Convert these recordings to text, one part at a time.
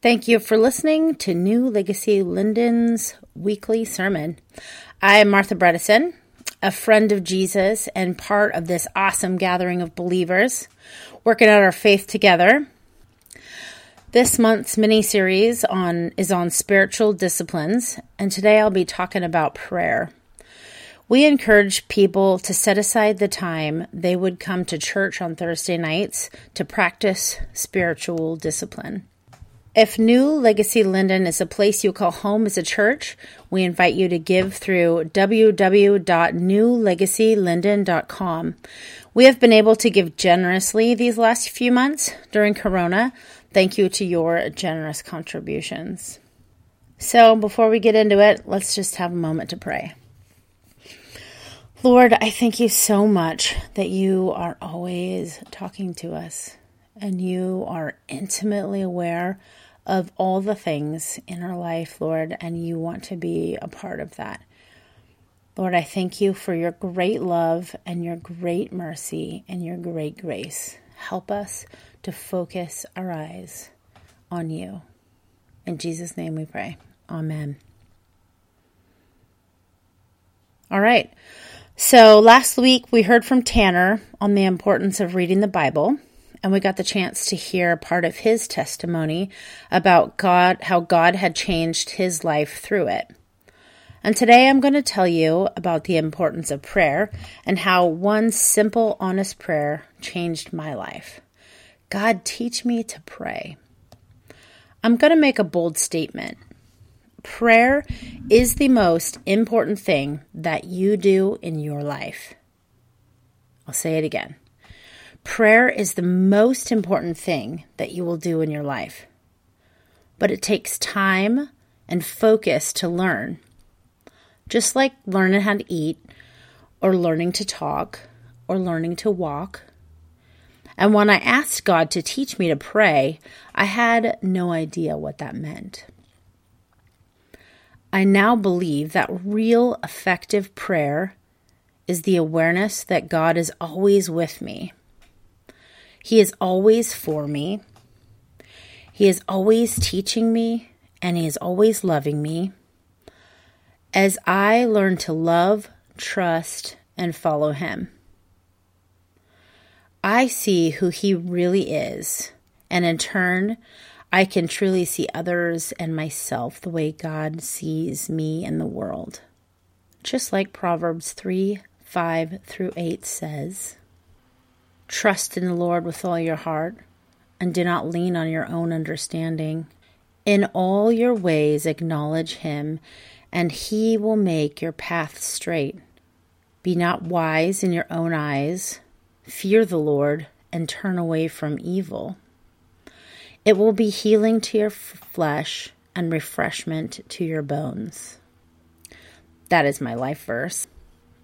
Thank you for listening to New Legacy Linden's weekly sermon. I am Martha Bredesen, a friend of Jesus and part of this awesome gathering of believers, working out our faith together. This month's mini-series is on spiritual disciplines, and today I'll be talking about prayer. We encourage people to set aside the time they would come to church on Thursday nights to practice spiritual discipline. If New Legacy Linden is a place you call home as a church, we invite you to give through www.newlegacylinden.com. We have been able to give generously these last few months during Corona. Thank you to your generous contributions. So before we get into it, let's just have a moment to pray. Lord, I thank you so much that you are always talking to us and you are intimately aware of all the things in our life, Lord, and you want to be a part of that. Lord, I thank you for your great love and your great mercy and your great grace. Help us to focus our eyes on you. In Jesus' name we pray. Amen. All right. So last week we heard from Tanner on the importance of reading the Bible. And we got the chance to hear part of his testimony about God, how God had changed his life through it. And today I'm going to tell you about the importance of prayer and how one simple, honest prayer changed my life. God, teach me to pray. I'm going to make a bold statement. Prayer is the most important thing that you do in your life. I'll say it again. Prayer is the most important thing that you will do in your life, but it takes time and focus to learn. Just like learning how to eat, or learning to talk, or learning to walk. And when I asked God to teach me to pray, I had no idea what that meant. I now believe that real effective prayer is the awareness that God is always with me. He is always for me, He is always teaching me, and He is always loving me. As I learn to love, trust, and follow Him, I see who He really is, and in turn, I can truly see others and myself the way God sees me and the world. Just like Proverbs 3:5-8 says, "Trust in the Lord with all your heart, and do not lean on your own understanding. In all your ways acknowledge Him, and He will make your path straight. Be not wise in your own eyes. Fear the Lord, and turn away from evil. It will be healing to your flesh and refreshment to your bones." That is my life verse.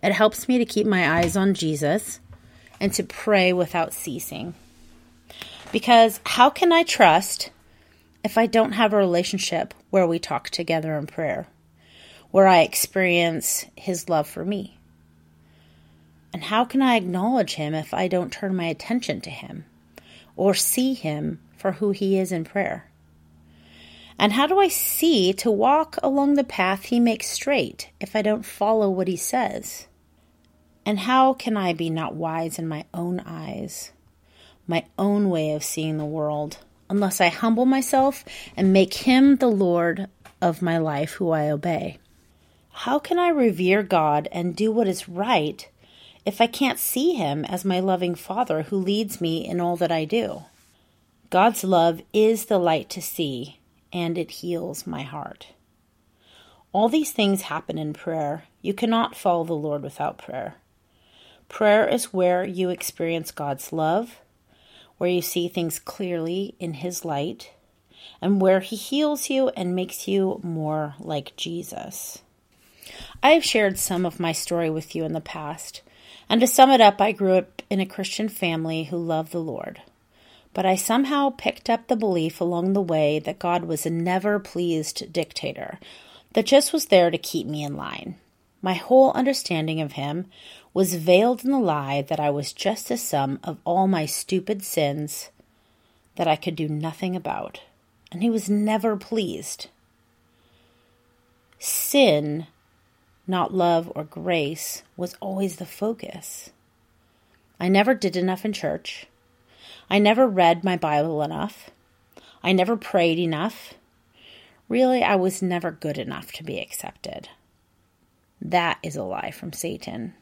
It helps me to keep my eyes on Jesus and to pray without ceasing. Because how can I trust if I don't have a relationship where we talk together in prayer, where I experience His love for me? And how can I acknowledge Him if I don't turn my attention to Him or see Him for who He is in prayer? And how do I see to walk along the path He makes straight if I don't follow what He says? And how can I be not wise in my own eyes, my own way of seeing the world, unless I humble myself and make Him the Lord of my life who I obey? How can I revere God and do what is right if I can't see Him as my loving Father who leads me in all that I do? God's love is the light to see, and it heals my heart. All these things happen in prayer. You cannot follow the Lord without prayer. Prayer is where you experience God's love, where you see things clearly in His light, and where He heals you and makes you more like Jesus. I have shared some of my story with you in the past, and to sum it up, I grew up in a Christian family who loved the Lord, but I somehow picked up the belief along the way that God was a never-pleased dictator that just was there to keep me in line. My whole understanding of Him was veiled in the lie that I was just the sum of all my stupid sins that I could do nothing about, and he was never pleased. Sin, not love or grace, was always the focus. I never did enough in church. I never read my Bible enough. I never prayed enough. Really, I was never good enough to be accepted. That is a lie from Satan.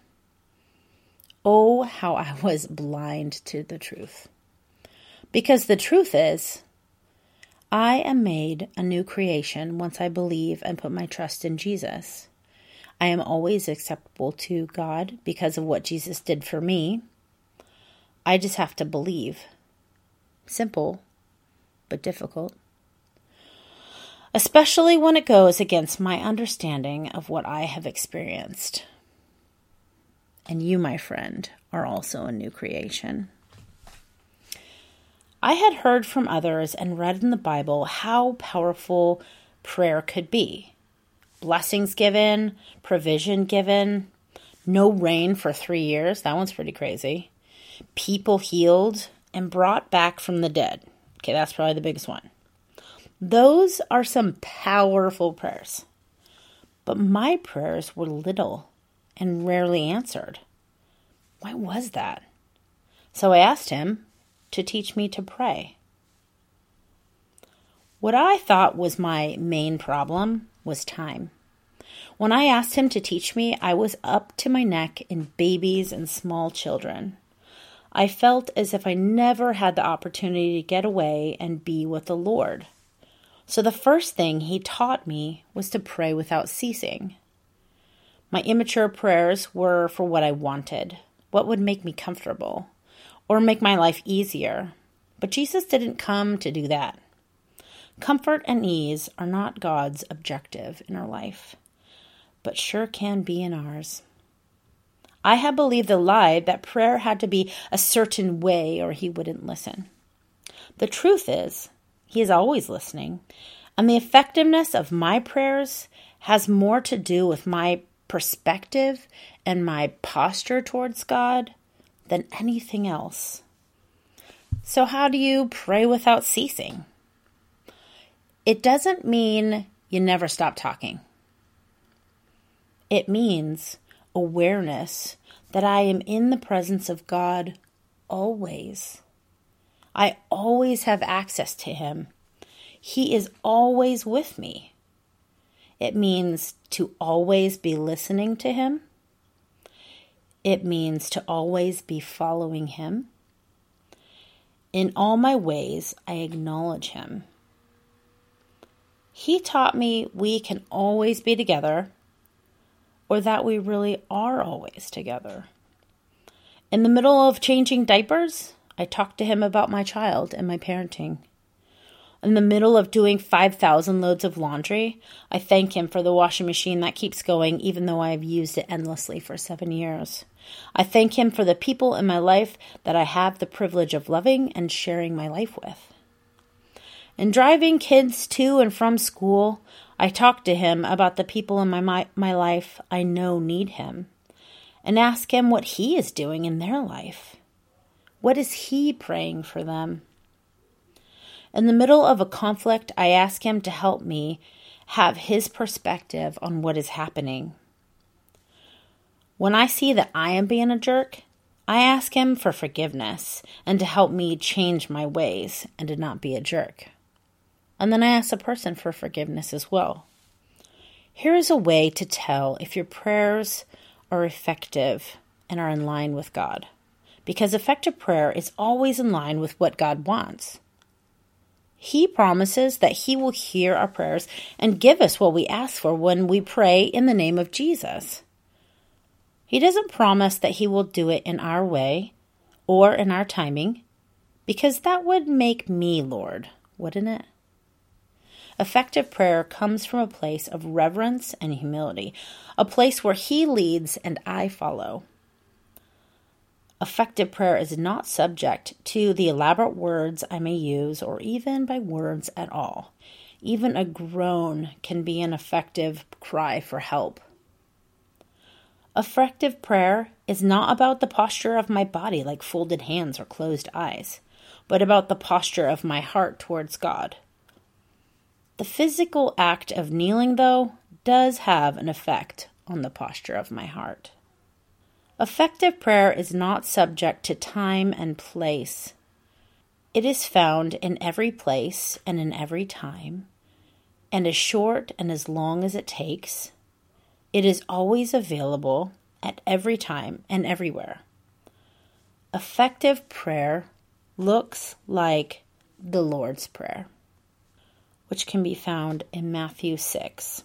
Oh, how I was blind to the truth. Because the truth is, I am made a new creation once I believe and put my trust in Jesus. I am always acceptable to God because of what Jesus did for me. I just have to believe. Simple, but difficult. Especially when it goes against my understanding of what I have experienced. And you, my friend, are also a new creation. I had heard from others and read in the Bible how powerful prayer could be. Blessings given, provision given, no rain for 3 years. That one's pretty crazy. People healed and brought back from the dead. Okay, that's probably the biggest one. Those are some powerful prayers. But my prayers were little and rarely answered. Why was that? So I asked him to teach me to pray. What I thought was my main problem was time. When I asked him to teach me, I was up to my neck in babies and small children. I felt as if I never had the opportunity to get away and be with the Lord. So the first thing he taught me was to pray without ceasing. My immature prayers were for what I wanted, what would make me comfortable, or make my life easier. But Jesus didn't come to do that. Comfort and ease are not God's objective in our life, but sure can be in ours. I had believed the lie that prayer had to be a certain way or he wouldn't listen. The truth is, he is always listening, and the effectiveness of my prayers has more to do with my perspective and my posture towards God than anything else. So how do you pray without ceasing? It doesn't mean you never stop talking. It means awareness that I am in the presence of God always. I always have access to him. He is always with me. It means to always be listening to him. It means to always be following him. In all my ways, I acknowledge him. He taught me we can always be together, or that we really are always together. In the middle of changing diapers, I talked to him about my child and my parenting. In the middle of doing 5,000 loads of laundry, I thank him for the washing machine that keeps going even though I've used it endlessly for 7 years. I thank him for the people in my life that I have the privilege of loving and sharing my life with. In driving kids to and from school, I talk to him about the people in my life I know need him, and ask him what he is doing in their life. What is he praying for them? In the middle of a conflict, I ask him to help me have his perspective on what is happening. When I see that I am being a jerk, I ask him for forgiveness and to help me change my ways and to not be a jerk. And then I ask the person for forgiveness as well. Here is a way to tell if your prayers are effective and are in line with God. Because effective prayer is always in line with what God wants. He promises that he will hear our prayers and give us what we ask for when we pray in the name of Jesus. He doesn't promise that he will do it in our way or in our timing, because that would make me Lord, wouldn't it? Effective prayer comes from a place of reverence and humility, a place where he leads and I follow. Effective prayer is not subject to the elaborate words I may use or even by words at all. Even a groan can be an effective cry for help. Effective prayer is not about the posture of my body like folded hands or closed eyes, but about the posture of my heart towards God. The physical act of kneeling, though, does have an effect on the posture of my heart. Effective prayer is not subject to time and place. It is found in every place and in every time, and as short and as long as it takes. It is always available at every time and everywhere. Effective prayer looks like the Lord's Prayer, which can be found in Matthew 6,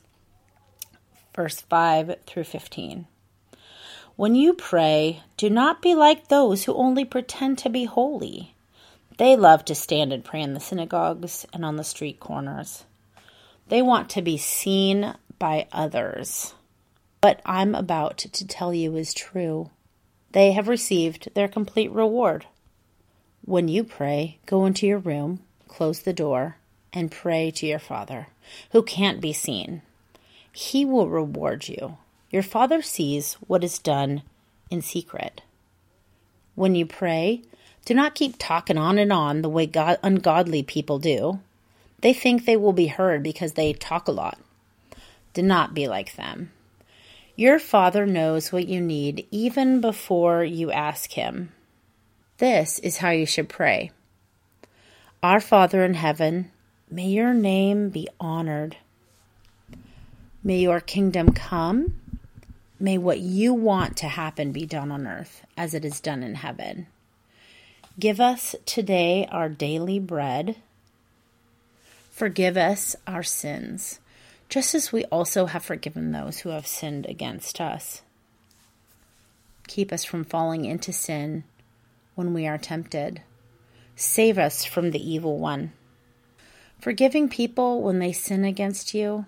verse 5 through 15. When you pray, do not be like those who only pretend to be holy. They love to stand and pray in the synagogues and on the street corners. They want to be seen by others. What I'm about to tell you is true. They have received their complete reward. When you pray, go into your room, close the door, and pray to your Father, who can't be seen. He will reward you. Your Father sees what is done in secret. When you pray, do not keep talking on and on the way ungodly people do. They think they will be heard because they talk a lot. Do not be like them. Your Father knows what you need even before you ask Him. This is how you should pray. Our Father in heaven, may your name be honored. May your kingdom come. May what you want to happen be done on earth as it is done in heaven. Give us today our daily bread. Forgive us our sins, just as we also have forgiven those who have sinned against us. Keep us from falling into sin when we are tempted. Save us from the evil one. Forgiving people when they sin against you.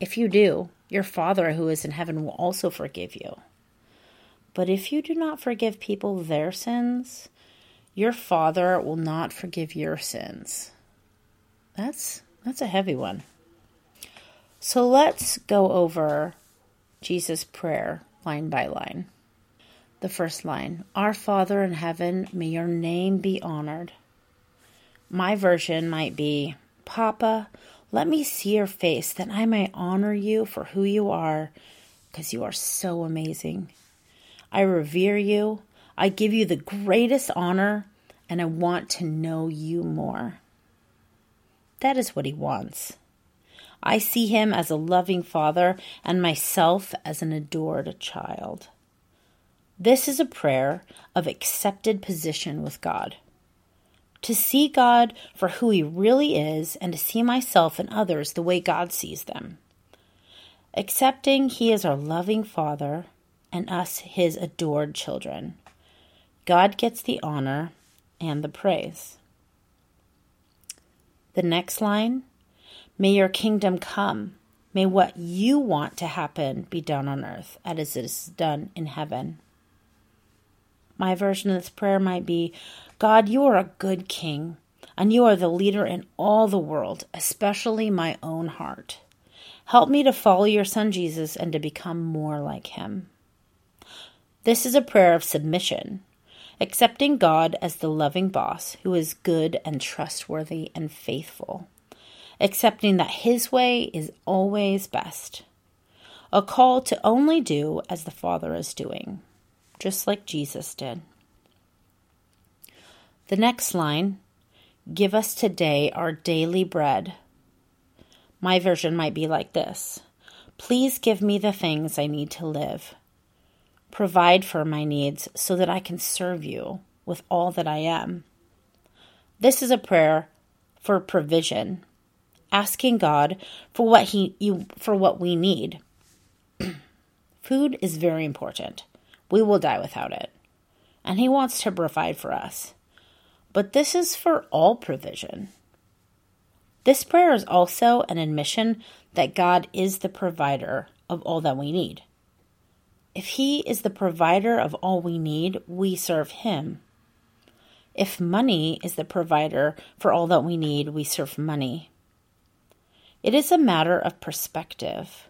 If you do, your Father who is in heaven will also forgive you. But if you do not forgive people their sins, your Father will not forgive your sins. That's a heavy one. So let's go over Jesus' prayer line by line. The first line, Our Father in heaven, may your name be honored. My version might be, Papa, let me see your face that I may honor you for who you are, because you are so amazing. I revere you, I give you the greatest honor, and I want to know you more. That is what he wants. I see him as a loving father and myself as an adored child. This is a prayer of accepted position with God. To see God for who he really is and to see myself and others the way God sees them. Accepting he is our loving father and us his adored children. God gets the honor and the praise. The next line, May your kingdom come. May what you want to happen be done on earth as it is done in heaven. My version of this prayer might be, God, you are a good king, and you are the leader in all the world, especially my own heart. Help me to follow your son Jesus and to become more like him. This is a prayer of submission, accepting God as the loving boss who is good and trustworthy and faithful. Accepting that his way is always best. A call to only do as the Father is doing, just like Jesus did. The next line, give us today our daily bread. My version might be like this. Please give me the things I need to live. Provide for my needs so that I can serve you with all that I am. This is a prayer for provision. Asking God for what we need. Food is very important. We will die without it. And he wants to provide for us. But this is for all provision. This prayer is also an admission that God is the provider of all that we need. If he is the provider of all we need, we serve him. If money is the provider for all that we need, we serve money. It is a matter of perspective.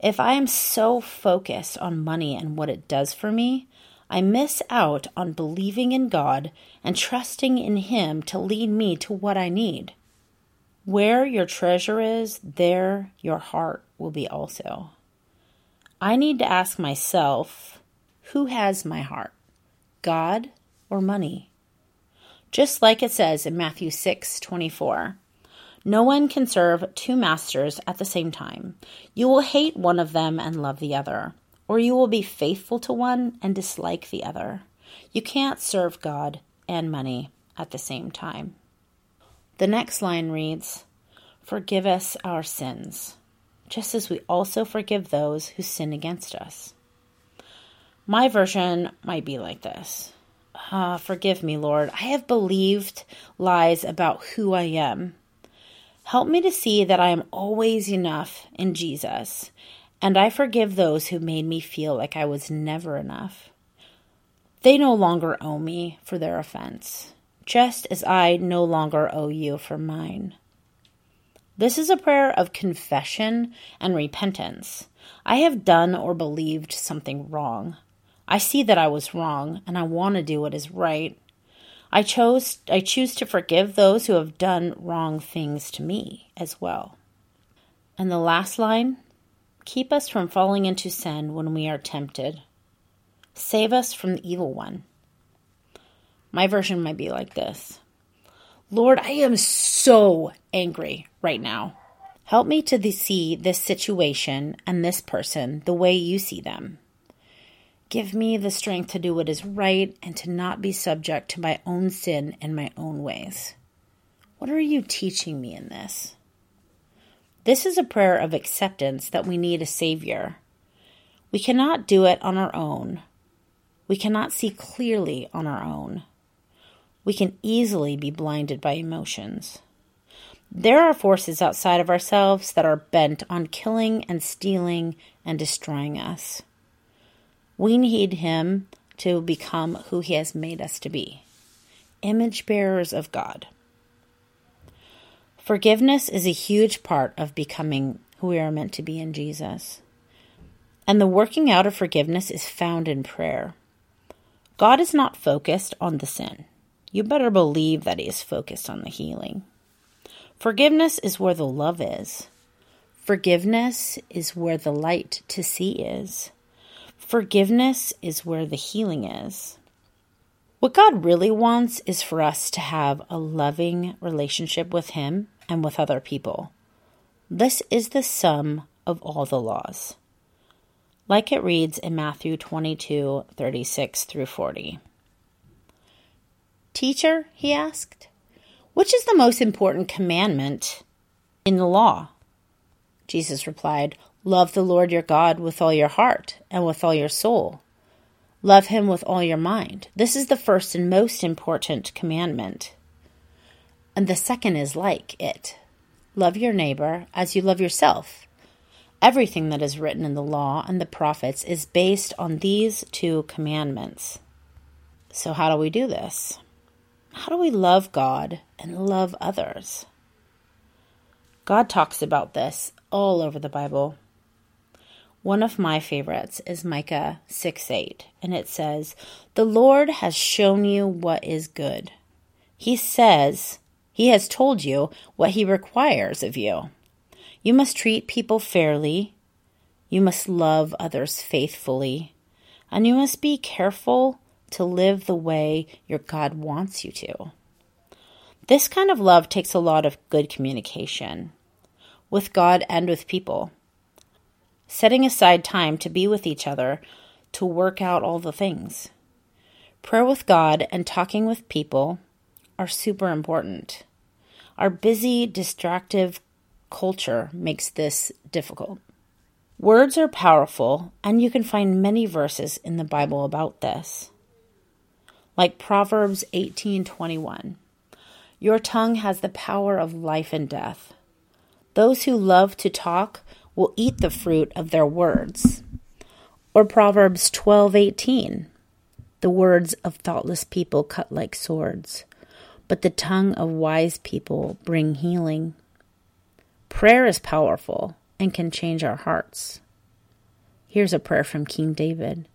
If I am so focused on money and what it does for me, I miss out on believing in God and trusting in Him to lead me to what I need. Where your treasure is, there your heart will be also. I need to ask myself, who has my heart, God or money? Just like it says in Matthew 6:24, no one can serve two masters at the same time. You will hate one of them and love the other, or you will be faithful to one and dislike the other. You can't serve God and money at the same time. The next line reads, "Forgive us our sins, just as we also forgive those who sin against us." My version might be like this. Forgive me, Lord. I have believed lies about who I am. Help me to see that I am always enough in Jesus, and I forgive those who made me feel like I was never enough. They no longer owe me for their offense, just as I no longer owe you for mine. This is a prayer of confession and repentance. I have done or believed something wrong. I see that I was wrong, and I want to do what is right. I choose to forgive those who have done wrong things to me as well. And the last line, keep us from falling into sin when we are tempted. Save us from the evil one. My version might be like this. Lord, I am so angry right now. Help me to see this situation and this person the way you see them. Give me the strength to do what is right and to not be subject to my own sin and my own ways. What are you teaching me in this? This is a prayer of acceptance that we need a Savior. We cannot do it on our own. We cannot see clearly on our own. We can easily be blinded by emotions. There are forces outside of ourselves that are bent on killing and stealing and destroying us. We need Him to become who He has made us to be, image bearers of God. Forgiveness is a huge part of becoming who we are meant to be in Jesus. And the working out of forgiveness is found in prayer. God is not focused on the sin. You better believe that He is focused on the healing. Forgiveness is where the love is. Forgiveness is where the light to see is. Forgiveness is where the healing is. What God really wants is for us to have a loving relationship with Him and with other people. This is the sum of all the laws. Like it reads in Matthew 22:36 through 40. Teacher, he asked, which is the most important commandment in the law? Jesus replied, love the Lord your God with all your heart and with all your soul. Love Him with all your mind. This is the first and most important commandment. And the second is like it. Love your neighbor as you love yourself. Everything that is written in the law and the prophets is based on these two commandments. So how do we do this? How do we love God and love others? God talks about this all over the Bible. One of my favorites is Micah 6:8, and it says, the Lord has shown you what is good. He says, He has told you what He requires of you. You must treat people fairly, you must love others faithfully, and you must be careful to live the way your God wants you to. This kind of love takes a lot of good communication with God and with people. Setting aside time to be with each other, to work out all the things. Prayer with God and talking with people are super important. Our busy, distractive culture makes this difficult. Words are powerful, and you can find many verses in the Bible about this. Like Proverbs 18:21, your tongue has the power of life and death. Those who love to talk will eat the fruit of their words. Or Proverbs 12:18, the words of thoughtless people cut like swords, but the tongue of wise people bring healing. Prayer is powerful and can change our hearts. Here's a prayer from King David.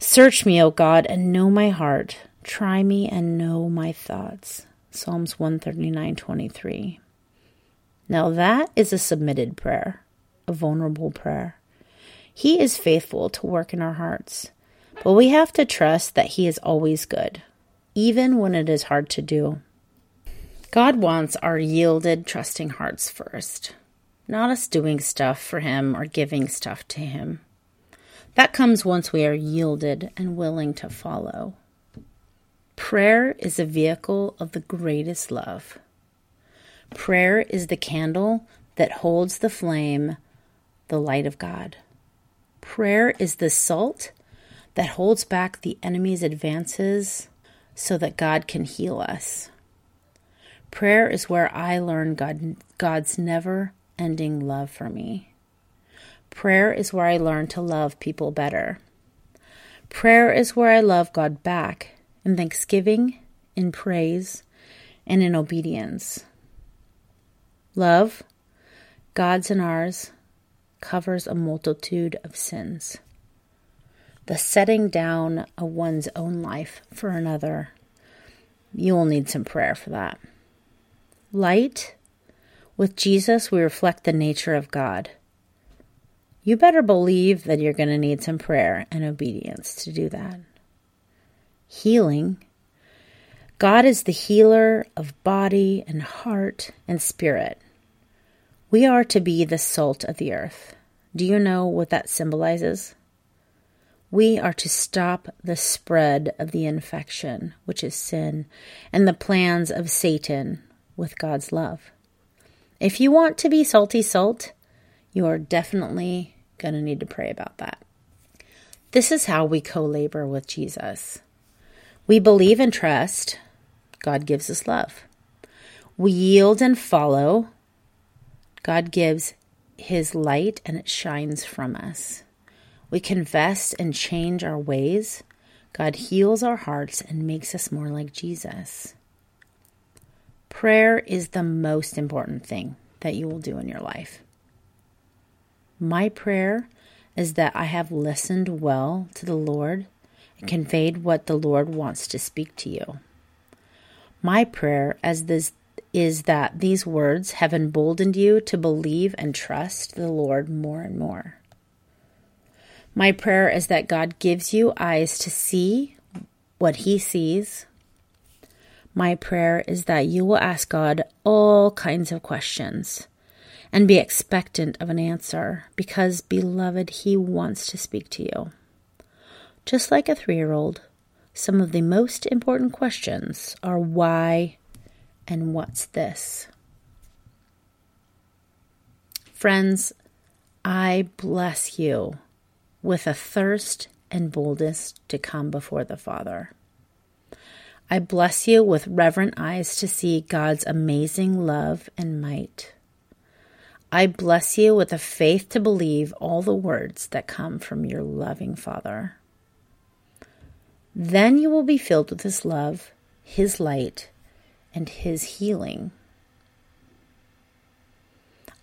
Search me, O God, and know my heart. Try me and know my thoughts. Psalms 139:23. Now that is a submitted prayer, a vulnerable prayer. He is faithful to work in our hearts, but we have to trust that He is always good, even when it is hard to do. God wants our yielded, trusting hearts first, not us doing stuff for Him or giving stuff to Him. That comes once we are yielded and willing to follow. Prayer is a vehicle of the greatest love. Prayer is the candle that holds the flame, the light of God. Prayer is the salt that holds back the enemy's advances so that God can heal us. Prayer is where I learn God's never-ending love for me. Prayer is where I learn to love people better. Prayer is where I love God back in thanksgiving, in praise, and in obedience. Love, God's and ours, covers a multitude of sins. The setting down of one's own life for another, you will need some prayer for that. Light, with Jesus, we reflect the nature of God. You better believe that you're going to need some prayer and obedience to do that. Healing, God is the healer of body and heart and spirit. We are to be the salt of the earth. Do you know what that symbolizes? We are to stop the spread of the infection, which is sin, and the plans of Satan with God's love. If you want to be salty salt, you are definitely going to need to pray about that. This is how we co-labor with Jesus. We believe and trust. God gives us love. We yield and follow. God gives His light and it shines from us. We confess and change our ways. God heals our hearts and makes us more like Jesus. Prayer is the most important thing that you will do in your life. My prayer is that I have listened well to the Lord and conveyed what the Lord wants to speak to you. My prayer is that these words have emboldened you to believe and trust the Lord more and more. My prayer is that God gives you eyes to see what He sees. My prayer is that you will ask God all kinds of questions and be expectant of an answer because, beloved, He wants to speak to you. Just like a 3-year-old, some of the most important questions are why and what's this. Friends, I bless you with a thirst and boldness to come before the Father. I bless you with reverent eyes to see God's amazing love and might. I bless you with a faith to believe all the words that come from your loving Father. Then you will be filled with His love, His light, and His healing.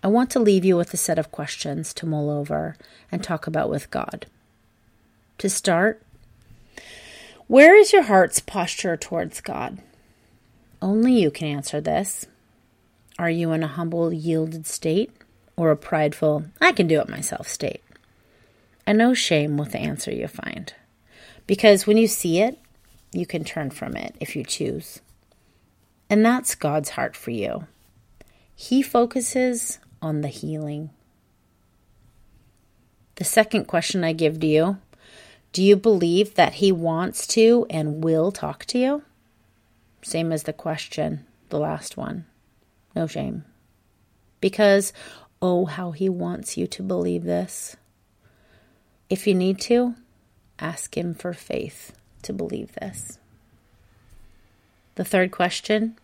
I want to leave you with a set of questions to mull over and talk about with God. To start, where is your heart's posture towards God? Only you can answer this. Are you in a humble, yielded state or a prideful, I can do it myself state? And no shame with the answer you find. Because when you see it, you can turn from it if you choose. And that's God's heart for you. He focuses on the healing. The second question I give to you, do you believe that He wants to and will talk to you? Same as the question, the last one. No shame. Because, oh, how He wants you to believe this. If you need to, ask Him for faith to believe this. The third question,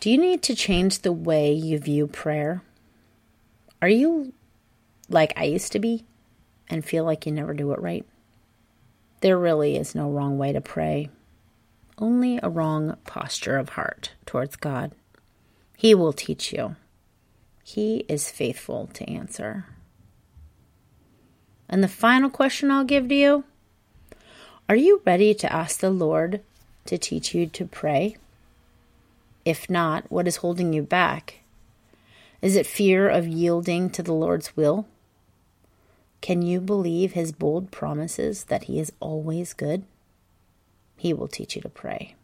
do you need to change the way you view prayer? Are you like I used to be and feel like you never do it right? There really is no wrong way to pray, only a wrong posture of heart towards God. He will teach you. He is faithful to answer. And the final question I'll give to you, are you ready to ask the Lord to teach you to pray? If not, what is holding you back? Is it fear of yielding to the Lord's will? Can you believe his bold promises that he is always good? He will teach you to pray.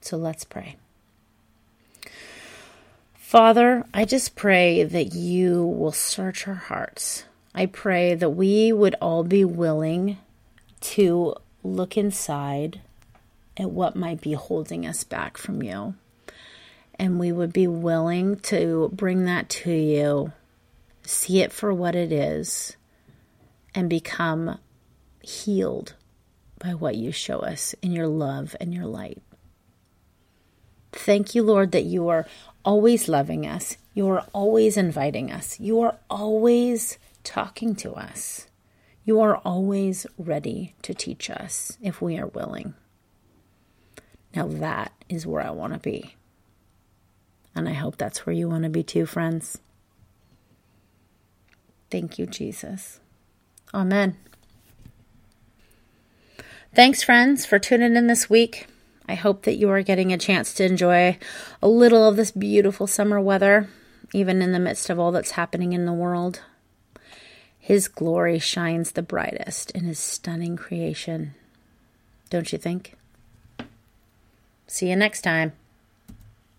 So let's pray. Father, I just pray that you will search our hearts. I pray that we would all be willing to look inside at what might be holding us back from you. And we would be willing to bring that to you, see it for what it is, and become healed by what you show us in your love and your light. Thank you, Lord, that you are always loving us. You are always inviting us. You are always talking to us. You are always ready to teach us if we are willing. Now that is where I want to be. And I hope that's where you want to be too, friends. Thank you, Jesus. Amen. Thanks, friends, for tuning in this week. I hope that you are getting a chance to enjoy a little of this beautiful summer weather, even in the midst of all that's happening in the world. His glory shines the brightest in his stunning creation. Don't you think? See you next time.